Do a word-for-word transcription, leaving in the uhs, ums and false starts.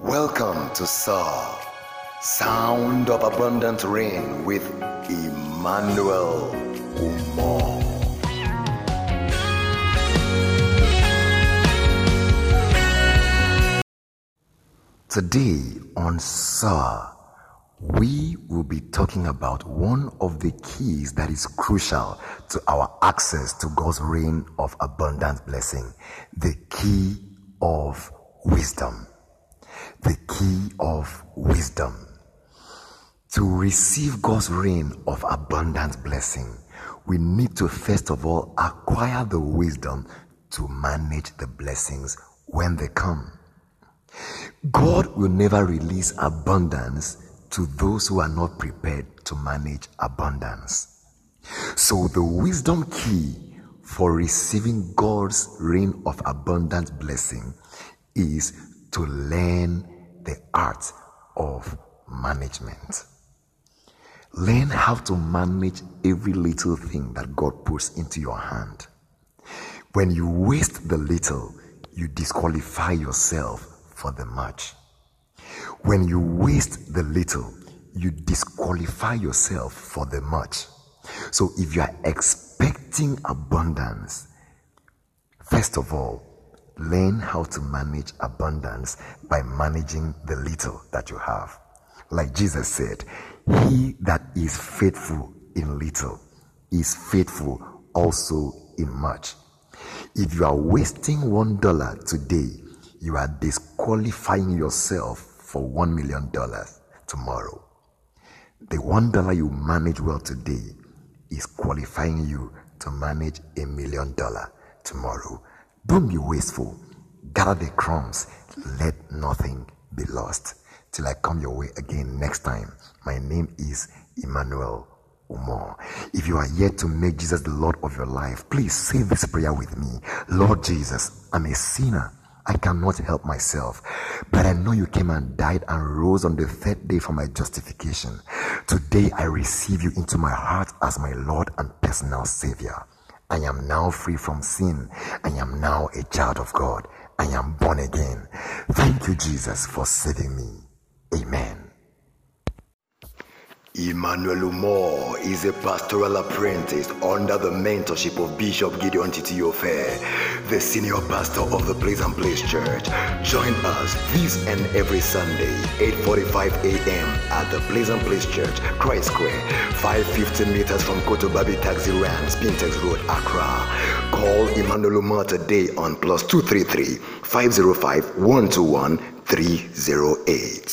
Welcome to Soar, Sound of Abundant Rain with Emmanuel Umar. Today on Soar, we will be talking about one of the keys that is crucial to our access to God's reign of abundant blessing, the key of wisdom. The key of wisdom. To receive God's reign of abundant blessing, we need to first of all acquire the wisdom to manage the blessings when they come. God will never release abundance to those who are not prepared to manage abundance. So the wisdom key for receiving God's reign of abundant blessing is to learn the art of management. Learn how to manage every little thing that God puts into your hand. When you waste the little, you disqualify yourself for the much. When you waste the little, you disqualify yourself for the much. So if you are expecting abundance, first of all, learn how to manage abundance by managing the little that you have. Like Jesus said, he that is faithful in little is faithful also in much. If you are wasting one dollar today, you are disqualifying yourself for one million dollars tomorrow. The one dollar you manage well today is qualifying you to manage a million dollar tomorrow. Don't be wasteful. Gather the crumbs. Let nothing be lost. Till I come your way again next time. My name is Emmanuel Umar. If you are yet to make Jesus the Lord of your life, please say this prayer with me. Lord Jesus, I'm a sinner. I cannot help myself, but I know you came and died and rose on the third day for my justification. Today I receive you into my heart as my Lord and personal Savior. I am now free from sin. I am now a child of God. I am born again. Thank you, Jesus, for saving me. Amen. Emmanuel Oumon is a pastoral apprentice under the mentorship of Bishop Gideon Titofe, the senior pastor of the Pleasant Place Church. Join us this and every Sunday, eight forty-five a m at the Pleasant Place Church, Christ Square, five hundred fifty meters from Kotobabi Taxi Ranch, Pintex Road, Accra. Call Emmanuel Oumon today on plus two three three, five zero five, one two one, three zero eight.